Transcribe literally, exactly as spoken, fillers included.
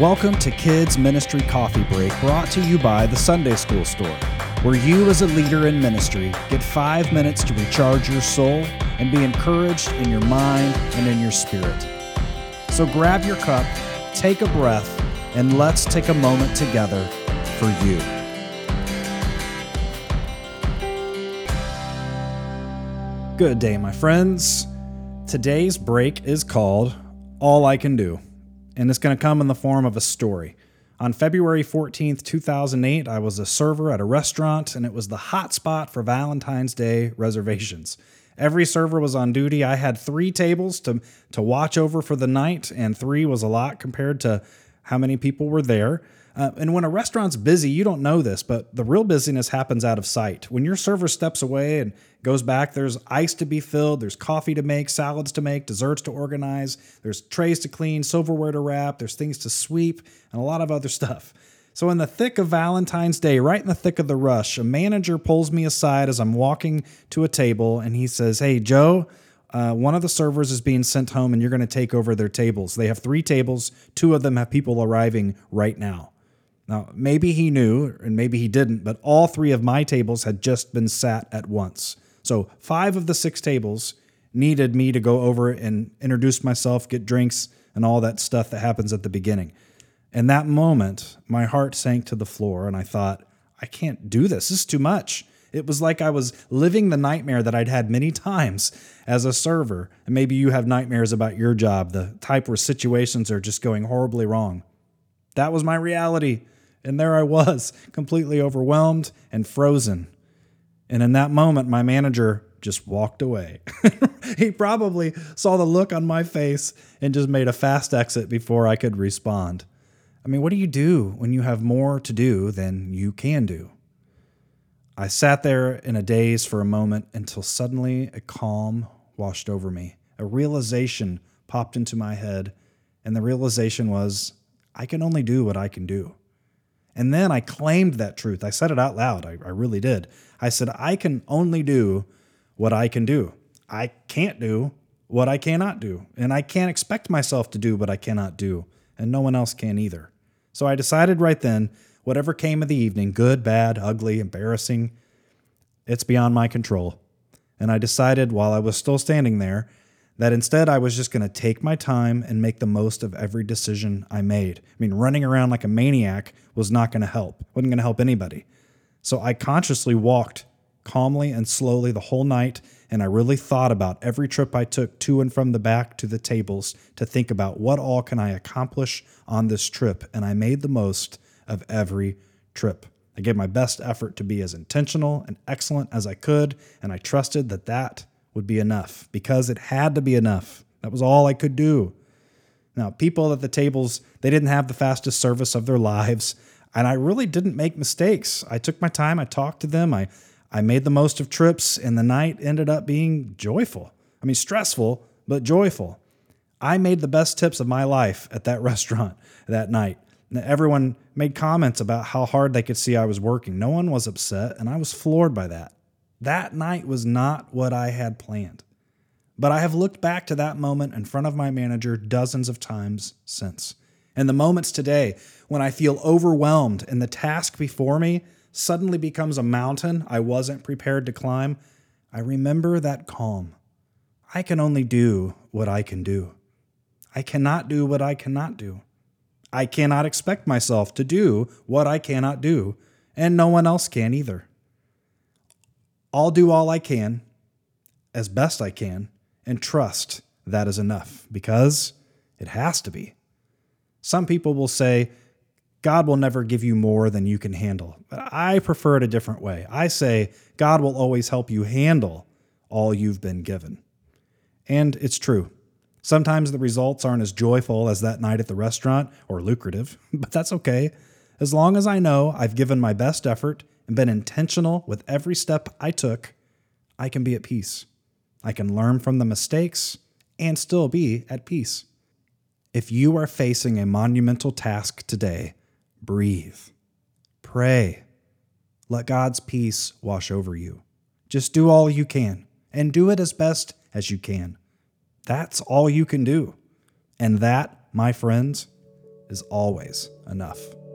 Welcome to Kids Ministry Coffee Break, brought to you by the Sunday School Store, where you as a leader in ministry get five minutes to recharge your soul and be encouraged in your mind and in your spirit. So grab your cup, take a breath, and let's take a moment together for you. Good day, my friends. Today's break is called All I Can Do, and it's going to come in the form of a story. On February fourteenth, two thousand eight, I was a server at a restaurant, and it was the hot spot for Valentine's Day reservations. Every server was on duty. I had three tables to, to watch over for the night, and three was a lot compared to how many people were there. Uh, and when a restaurant's busy, you don't know this, but the real busyness happens out of sight. When your server steps away and goes back, there's ice to be filled, there's coffee to make, salads to make, desserts to organize, there's trays to clean, silverware to wrap, there's things to sweep, and a lot of other stuff. So in the thick of Valentine's Day, right in the thick of the rush, a manager pulls me aside as I'm walking to a table, and he says, "Hey, Joe, uh, one of the servers is being sent home, and you're going to take over their tables. They have three tables. Two of them have people arriving right now." Now, maybe he knew, and maybe he didn't, but all three of my tables had just been sat at once. So five of the six tables needed me to go over and introduce myself, get drinks, and all that stuff that happens at the beginning. In that moment, my heart sank to the floor, and I thought, I can't do this. This is too much. It was like I was living the nightmare that I'd had many times as a server. And maybe you have nightmares about your job, the type where situations are just going horribly wrong. That was my reality. And there I was, completely overwhelmed and frozen. And in that moment, my manager just walked away. He probably saw the look on my face and just made a fast exit before I could respond. I mean, what do you do when you have more to do than you can do? I sat there in a daze for a moment until suddenly a calm washed over me. A realization popped into my head, and the realization was, I can only do what I can do. And then I claimed that truth. I said it out loud. I, I really did. I said, I can only do what I can do. I can't do what I cannot do. And I can't expect myself to do what I cannot do. And no one else can either. So I decided right then, whatever came of the evening, good, bad, ugly, embarrassing, it's beyond my control. And I decided while I was still standing there that instead I was just going to take my time and make the most of every decision I made. I mean, running around like a maniac was not going to help. Wasn't going to help anybody. So I consciously walked calmly and slowly the whole night, and I really thought about every trip I took to and from the back to the tables to think about what all can I accomplish on this trip, and I made the most of every trip. I gave my best effort to be as intentional and excellent as I could, and I trusted that that would be enough, because it had to be enough. That was all I could do. Now, people at the tables, they didn't have the fastest service of their lives, and I really didn't make mistakes. I took my time, I talked to them, I, I made the most of trips, and the night ended up being joyful. I mean, stressful, but joyful. I made the best tips of my life at that restaurant that night. And everyone made comments about how hard they could see I was working. No one was upset, and I was floored by that. That night was not what I had planned, but I have looked back to that moment in front of my manager dozens of times since. And the moments today when I feel overwhelmed and the task before me suddenly becomes a mountain I wasn't prepared to climb, I remember that calm. I can only do what I can do. I cannot do what I cannot do. I cannot expect myself to do what I cannot do, and no one else can either. I'll do all I can, as best I can, and trust that is enough, because it has to be. Some people will say, God will never give you more than you can handle. But I prefer it a different way. I say, God will always help you handle all you've been given. And it's true. Sometimes the results aren't as joyful as that night at the restaurant, or lucrative, but that's okay. As long as I know I've given my best effort and been intentional with every step I took, I can be at peace. I can learn from the mistakes and still be at peace. If you are facing a monumental task today, breathe, pray, let God's peace wash over you. Just do all you can and do it as best as you can. That's all you can do. And that, my friends, is always enough.